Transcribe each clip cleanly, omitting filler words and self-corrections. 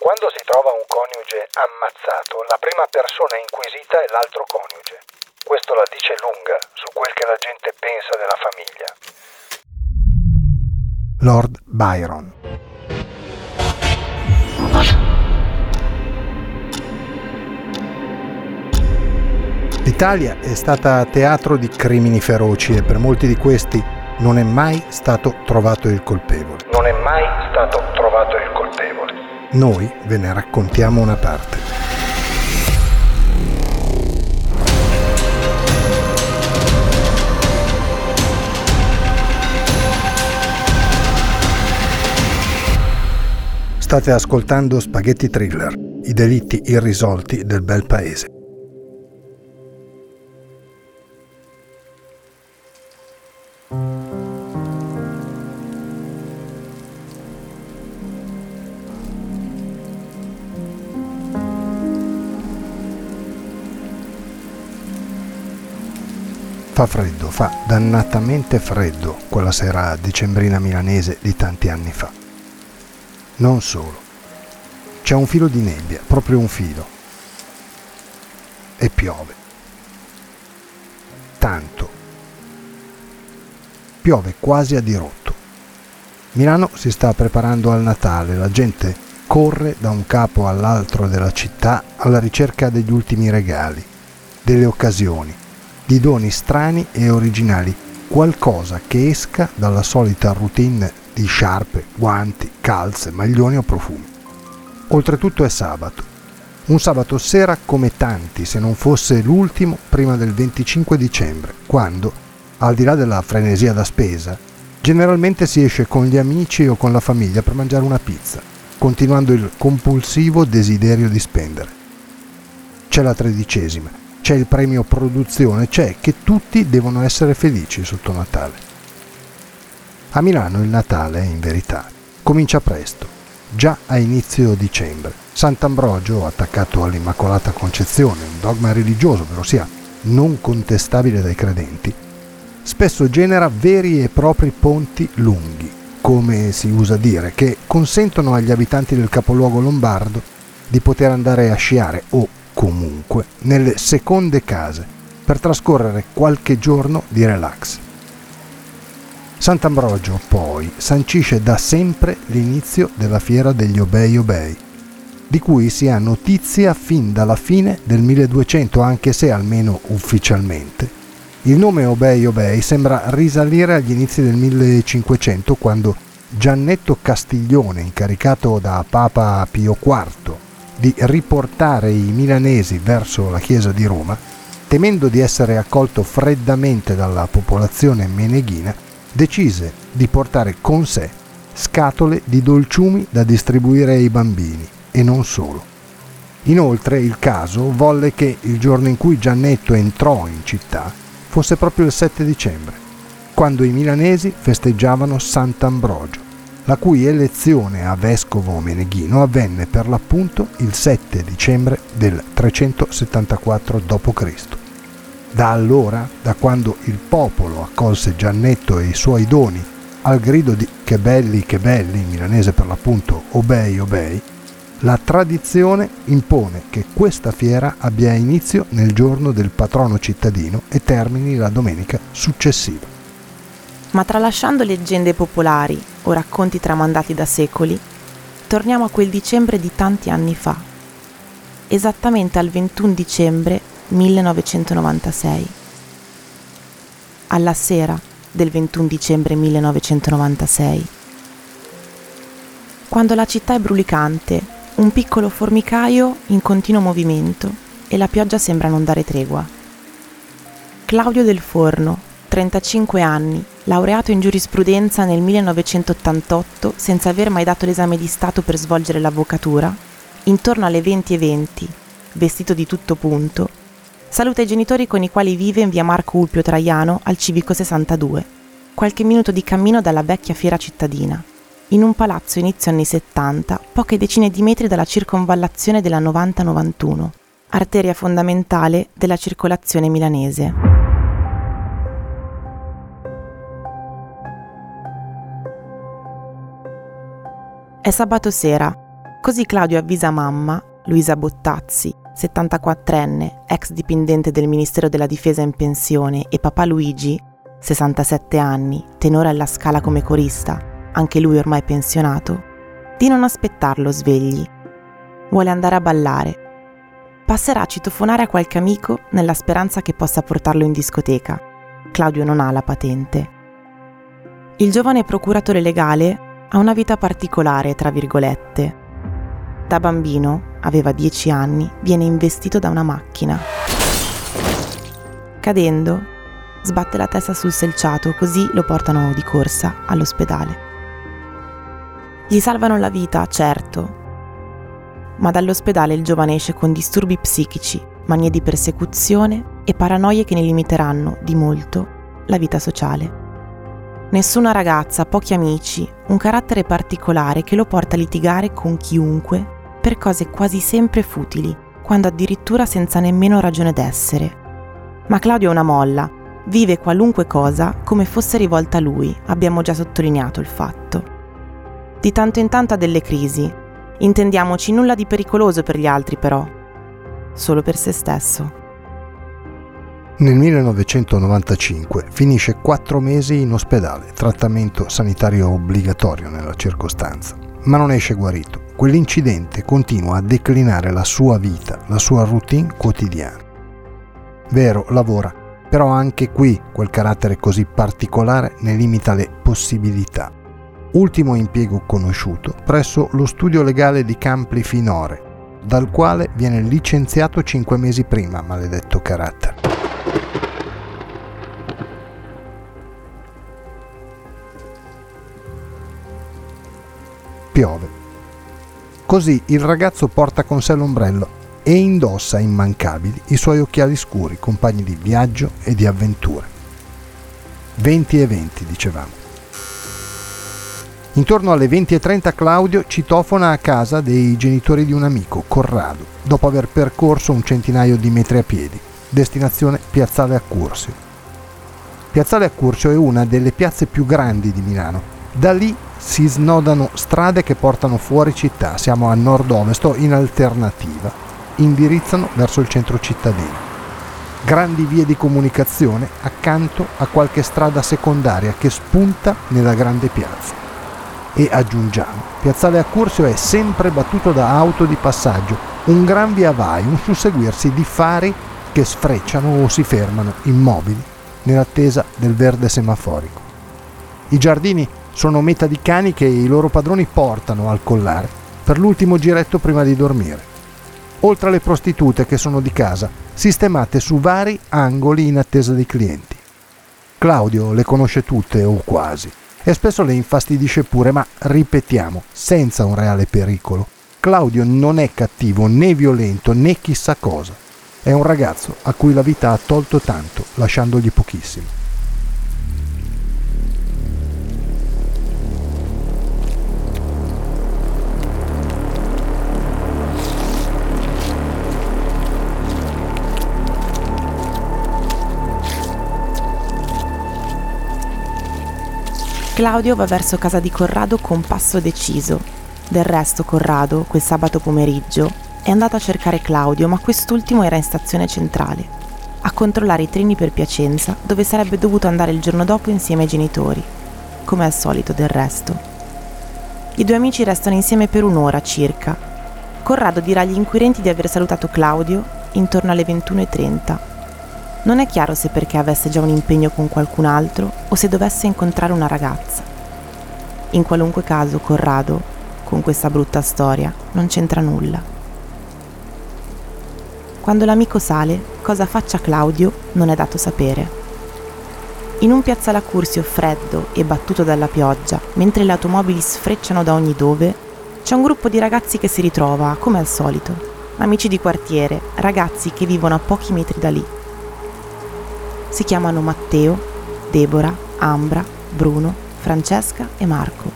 Quando si trova un coniuge ammazzato, la prima persona inquisita è l'altro coniuge. Questo la dice lunga su quel che la gente pensa della famiglia. Lord Byron. L'Italia è stata teatro di crimini feroci e per molti di questi non è mai stato trovato il colpevole. Noi ve ne raccontiamo una parte. State ascoltando Spaghetti Thriller, i delitti irrisolti del bel paese. Fa freddo, fa dannatamente freddo quella sera decembrina milanese di tanti anni fa. Non solo. C'è un filo di nebbia, proprio un filo. E piove. Tanto. Piove quasi a dirotto. Milano si sta preparando al Natale, la gente corre da un capo all'altro della città alla ricerca degli ultimi regali, delle occasioni, di doni strani e originali, qualcosa che esca dalla solita routine di sciarpe, guanti, calze, maglioni o profumi. Oltretutto è sabato, un sabato sera come tanti, se non fosse l'ultimo prima del 25 dicembre, quando, al di là della frenesia da spesa, generalmente si esce con gli amici o con la famiglia per mangiare una pizza, continuando il compulsivo desiderio di spendere. C'è la tredicesima, c'è il premio produzione, c'è che tutti devono essere felici sotto Natale. A Milano il Natale, in verità, comincia presto, già a inizio dicembre. Sant'Ambrogio, attaccato all'Immacolata Concezione, un dogma religioso, ossia non contestabile dai credenti, spesso genera veri e propri ponti lunghi, come si usa dire, che consentono agli abitanti del capoluogo lombardo di poter andare a sciare o comunque nelle seconde case per trascorrere qualche giorno di relax. Sant'Ambrogio poi sancisce da sempre l'inizio della fiera degli Obei Obei, di cui si ha notizia fin dalla fine del 1200, anche se almeno ufficialmente il nome Obei Obei sembra risalire agli inizi del 1500, quando Giannetto Castiglione, incaricato da Papa Pio IV di riportare i milanesi verso la chiesa di Roma, temendo di essere accolto freddamente dalla popolazione meneghina, decise di portare con sé scatole di dolciumi da distribuire ai bambini, e non solo. Inoltre il caso volle che il giorno in cui Giannetto entrò in città fosse proprio il 7 dicembre, quando i milanesi festeggiavano Sant'Ambrogio, la cui elezione a vescovo meneghino avvenne per l'appunto il 7 dicembre del 374 d.C. Da allora, da quando il popolo accolse Giannetto e i suoi doni al grido di che belli, in milanese per l'appunto Obei Obei, la tradizione impone che questa fiera abbia inizio nel giorno del patrono cittadino e termini la domenica successiva. Ma tralasciando leggende popolari o racconti tramandati da secoli, torniamo a quel dicembre di tanti anni fa, esattamente al 21 dicembre 1996. Alla sera del 21 dicembre 1996, quando la città è brulicante, un piccolo formicaio in continuo movimento e la pioggia sembra non dare tregua, Claudio del Forno, 35 anni, laureato in giurisprudenza nel 1988 senza aver mai dato l'esame di Stato per svolgere l'avvocatura, intorno alle 20:20, vestito di tutto punto, saluta i genitori con i quali vive in via Marco Ulpio Traiano al civico 62, qualche minuto di cammino dalla vecchia fiera cittadina, in un palazzo inizio anni 70, poche decine di metri dalla circonvallazione della 90-91, arteria fondamentale della circolazione milanese. È sabato sera, così Claudio avvisa mamma, Luisa Bottazzi, 74enne, ex dipendente del Ministero della Difesa in pensione, e papà Luigi, 67 anni, tenore alla Scala come corista, anche lui ormai pensionato, di non aspettarlo svegli. Vuole andare a ballare. Passerà a citofonare a qualche amico nella speranza che possa portarlo in discoteca. Claudio non ha la patente. Il giovane procuratore legale ha una vita particolare, tra virgolette. Da bambino, aveva 10 anni, viene investito da una macchina. Cadendo, sbatte la testa sul selciato, così lo portano di corsa all'ospedale. Gli salvano la vita, certo, ma dall'ospedale il giovane esce con disturbi psichici, manie di persecuzione e paranoie che ne limiteranno, di molto, la vita sociale. Nessuna ragazza, pochi amici, un carattere particolare che lo porta a litigare con chiunque per cose quasi sempre futili, quando addirittura senza nemmeno ragione d'essere. Ma Claudio è una molla, vive qualunque cosa come fosse rivolta a lui, abbiamo già sottolineato il fatto. Di tanto in tanto ha delle crisi. Intendiamoci, nulla di pericoloso per gli altri però. Solo per se stesso. Nel 1995 finisce 4 mesi in ospedale, trattamento sanitario obbligatorio nella circostanza. Ma non esce guarito. Quell'incidente continua a declinare la sua vita, la sua routine quotidiana. Vero, lavora, però anche qui quel carattere così particolare ne limita le possibilità. Ultimo impiego conosciuto presso lo studio legale di Campli Finore, dal quale viene licenziato 5 mesi prima, maledetto carattere. Piove. Così il ragazzo porta con sé l'ombrello e indossa immancabili i suoi occhiali scuri, compagni di viaggio e di avventure. 20:20, dicevamo. Intorno alle 20:30 Claudio citofona a casa dei genitori di un amico, Corrado, dopo aver percorso un centinaio di metri a piedi, destinazione Piazzale Accursio. Piazzale Accursio è una delle piazze più grandi di Milano. Da lì si snodano strade che portano fuori città, siamo a nord-ovest o in alternativa, indirizzano verso il centro cittadino. Grandi vie di comunicazione accanto a qualche strada secondaria che spunta nella grande piazza. E aggiungiamo, Piazzale Accursio è sempre battuto da auto di passaggio, un gran via vai, un susseguirsi di fari che sfrecciano o si fermano immobili nell'attesa del verde semaforico. I giardini sono meta di cani che i loro padroni portano al collare per l'ultimo giretto prima di dormire. Oltre alle prostitute che sono di casa, sistemate su vari angoli in attesa dei clienti. Claudio le conosce tutte o quasi. E spesso le infastidisce pure, ma ripetiamo, senza un reale pericolo. Claudio non è cattivo, né violento, né chissà cosa. È un ragazzo a cui la vita ha tolto tanto, lasciandogli pochissimo. Claudio va verso casa di Corrado con passo deciso. Del resto Corrado, quel sabato pomeriggio, è andato a cercare Claudio, ma quest'ultimo era in stazione centrale, a controllare i treni per Piacenza, dove sarebbe dovuto andare il giorno dopo insieme ai genitori, come al solito del resto. I due amici restano insieme per un'ora circa. Corrado dirà agli inquirenti di aver salutato Claudio intorno alle 21:30. Non è chiaro se perché avesse già un impegno con qualcun altro o se dovesse incontrare una ragazza. In qualunque caso, Corrado, con questa brutta storia, non c'entra nulla. Quando l'amico sale, cosa faccia Claudio non è dato sapere. in un piazzale Accursio freddo e battuto dalla pioggia, mentre le automobili sfrecciano da ogni dove, c'è un gruppo di ragazzi che si ritrova, come al solito, amici di quartiere, ragazzi che vivono a pochi metri da lì. Si chiamano Matteo, Debora, Ambra, Bruno, Francesca e Marco.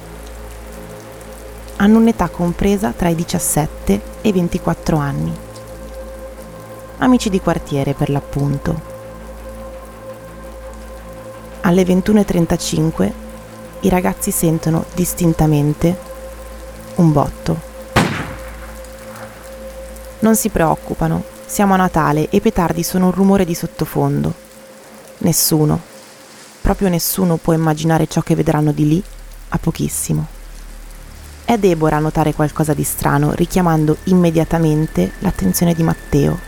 Hanno un'età compresa tra i 17 e i 24 anni. Amici di quartiere, per l'appunto. Alle 21:35 i ragazzi sentono distintamente un botto. Non si preoccupano, siamo a Natale e i petardi sono un rumore di sottofondo. Nessuno, proprio nessuno può immaginare ciò che vedranno di lì a pochissimo. È Debora a notare qualcosa di strano, richiamando immediatamente l'attenzione di Matteo.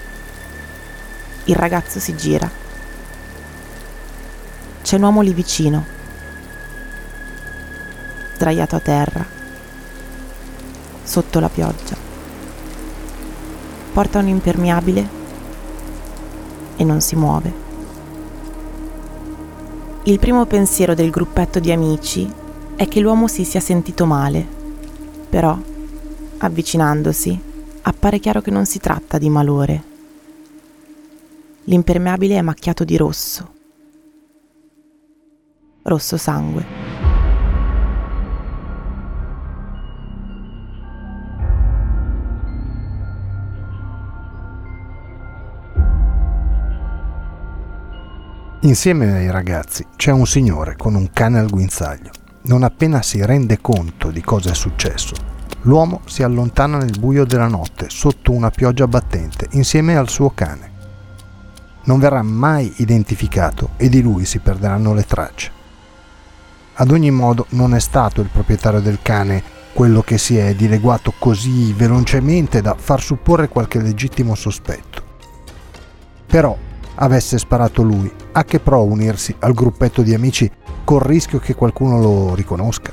Il ragazzo si gira. C'è un uomo lì vicino, sdraiato a terra, sotto la pioggia. Porta un impermeabile e non si muove. Il primo pensiero del gruppetto di amici è che l'uomo si sia sentito male, però, avvicinandosi, appare chiaro che non si tratta di malore. L'impermeabile è macchiato di rosso. Rosso sangue. Insieme ai ragazzi c'è un signore con un cane al guinzaglio. Non appena si rende conto di cosa è successo, l'uomo si allontana nel buio della notte sotto una pioggia battente insieme al suo cane. Non verrà mai identificato e di lui si perderanno le tracce. Ad ogni modo non è stato il proprietario del cane quello che si è dileguato così velocemente da far supporre qualche legittimo sospetto. Però avesse sparato lui, a che pro unirsi al gruppetto di amici col rischio che qualcuno lo riconosca?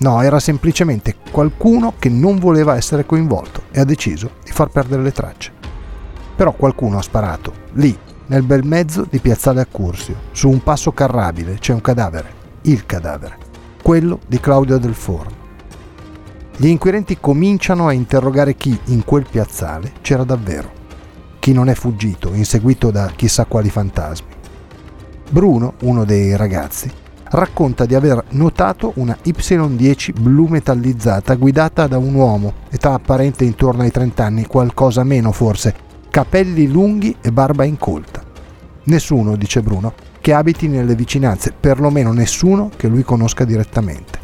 No, era semplicemente qualcuno che non voleva essere coinvolto e ha deciso di far perdere le tracce. Però qualcuno ha sparato, lì, nel bel mezzo di Piazzale Accursio, su un passo carrabile c'è un cadavere. Il cadavere, quello di Claudio del Forno. Gli inquirenti cominciano a interrogare chi in quel piazzale c'era davvero, chi non è fuggito, inseguito da chissà quali fantasmi. Bruno, uno dei ragazzi, racconta di aver notato una Y10 blu metallizzata guidata da un uomo, età apparente intorno ai 30 anni, qualcosa meno forse, capelli lunghi e barba incolta. Nessuno, dice Bruno, che abiti nelle vicinanze, perlomeno nessuno che lui conosca direttamente.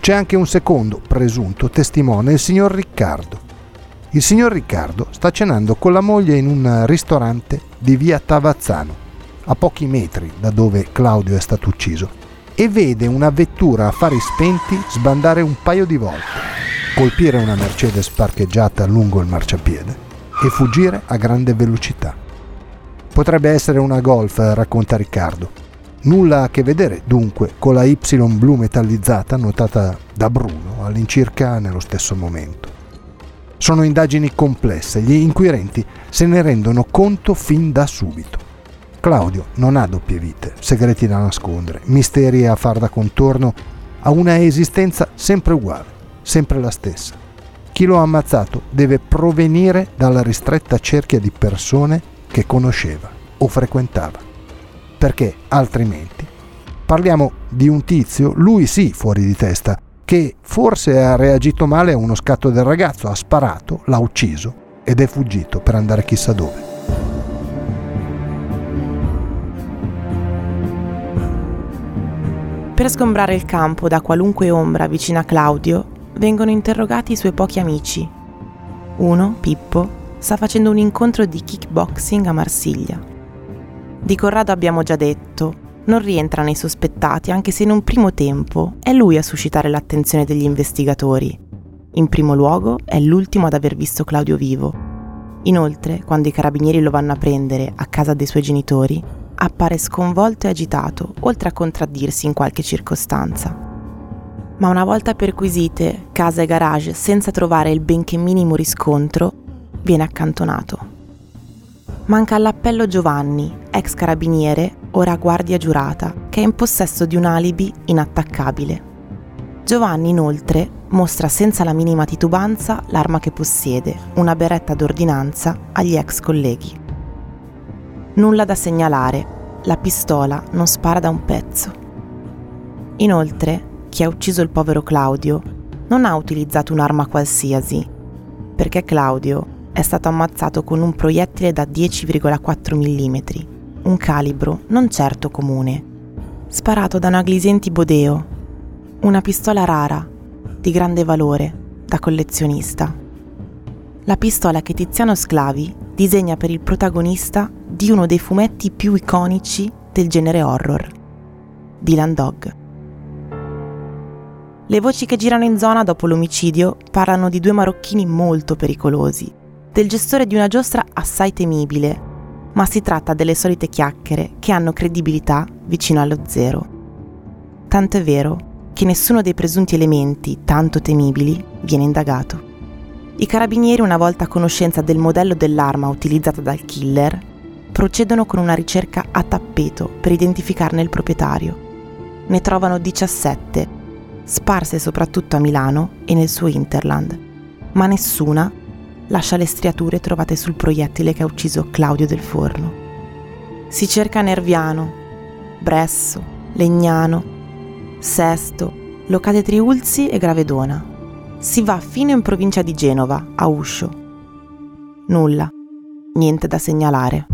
C'è anche un secondo presunto testimone, il signor Riccardo. Il signor Riccardo sta cenando con la moglie in un ristorante di via Tavazzano, a pochi metri da dove Claudio è stato ucciso, e vede una vettura a fari spenti sbandare un paio di volte, colpire una Mercedes parcheggiata lungo il marciapiede e fuggire a grande velocità. Potrebbe essere una Golf, racconta Riccardo. Nulla a che vedere, dunque, con la Y blu metallizzata notata da Bruno all'incirca nello stesso momento. Sono indagini complesse, gli inquirenti se ne rendono conto fin da subito. Claudio non ha doppie vite, segreti da nascondere, misteri a far da contorno a una esistenza sempre uguale, sempre la stessa. Chi lo ha ammazzato deve provenire dalla ristretta cerchia di persone che conosceva o frequentava, perché altrimenti parliamo di un tizio, lui sì fuori di testa, che forse ha reagito male a uno scatto del ragazzo, ha sparato, l'ha ucciso ed è fuggito per andare chissà dove. Per sgombrare il campo da qualunque ombra vicina a Claudio vengono interrogati i suoi pochi amici. Uno, Pippo, sta facendo un incontro di kickboxing a Marsiglia. Di Corrado abbiamo già detto, non rientra nei sospettati, anche se in un primo tempo è lui a suscitare l'attenzione degli investigatori. In primo luogo è l'ultimo ad aver visto Claudio vivo. Inoltre, quando i carabinieri lo vanno a prendere a casa dei suoi genitori, appare sconvolto e agitato, oltre a contraddirsi in qualche circostanza. Ma una volta perquisite casa e garage senza trovare il benché minimo riscontro, viene accantonato. Manca all'appello Giovanni, ex carabiniere, ora guardia giurata, che è in possesso di un alibi inattaccabile. Giovanni, inoltre, mostra senza la minima titubanza l'arma che possiede, una beretta d'ordinanza, agli ex colleghi. Nulla da segnalare, la pistola non spara da un pezzo. Inoltre, chi ha ucciso il povero Claudio non ha utilizzato un'arma qualsiasi, perché Claudio è stato ammazzato con un proiettile da 10,4 mm, un calibro non certo comune, sparato da una Glisenti Bodeo, una pistola rara, di grande valore, da collezionista. La pistola che Tiziano Sclavi disegna per il protagonista di uno dei fumetti più iconici del genere horror, Dylan Dog. Le voci che girano in zona dopo l'omicidio parlano di due marocchini molto pericolosi, del gestore di una giostra assai temibile, ma si tratta delle solite chiacchiere che hanno credibilità vicino allo zero. Tant'è vero che nessuno dei presunti elementi tanto temibili viene indagato. I carabinieri, una volta a conoscenza del modello dell'arma utilizzata dal killer, procedono con una ricerca a tappeto per identificarne il proprietario. Ne trovano 17, sparse soprattutto a Milano e nel suo hinterland, ma nessuna lascia le striature trovate sul proiettile che ha ucciso Claudio del Forno. Si cerca Nerviano, Bresso, Legnano, Sesto, Locate Triulzi e Gravedona. Si va fino in provincia di Genova, a Uscio. Nulla, niente da segnalare.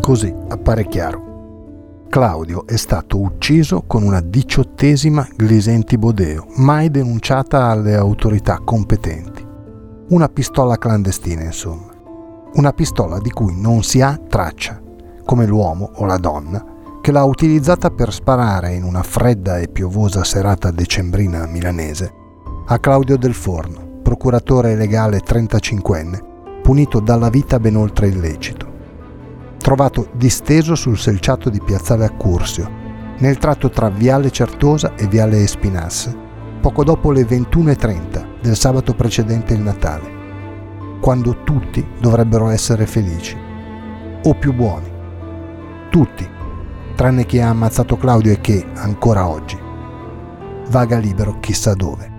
Così appare chiaro. Claudio è stato ucciso con una 18ª Glisenti Bodeo, mai denunciata alle autorità competenti. Una pistola clandestina, insomma. Una pistola di cui non si ha traccia, come l'uomo o la donna che l'ha utilizzata per sparare in una fredda e piovosa serata decembrina milanese a Claudio del Forno, procuratore legale 35enne, punito dalla vita ben oltre il lecito. Trovato disteso sul selciato di Piazzale Accursio, nel tratto tra Viale Certosa e Viale Espinasse, poco dopo le 21:30 del sabato precedente il Natale, quando tutti dovrebbero essere felici, o più buoni. Tutti, tranne chi ha ammazzato Claudio e che, ancora oggi, vaga libero chissà dove.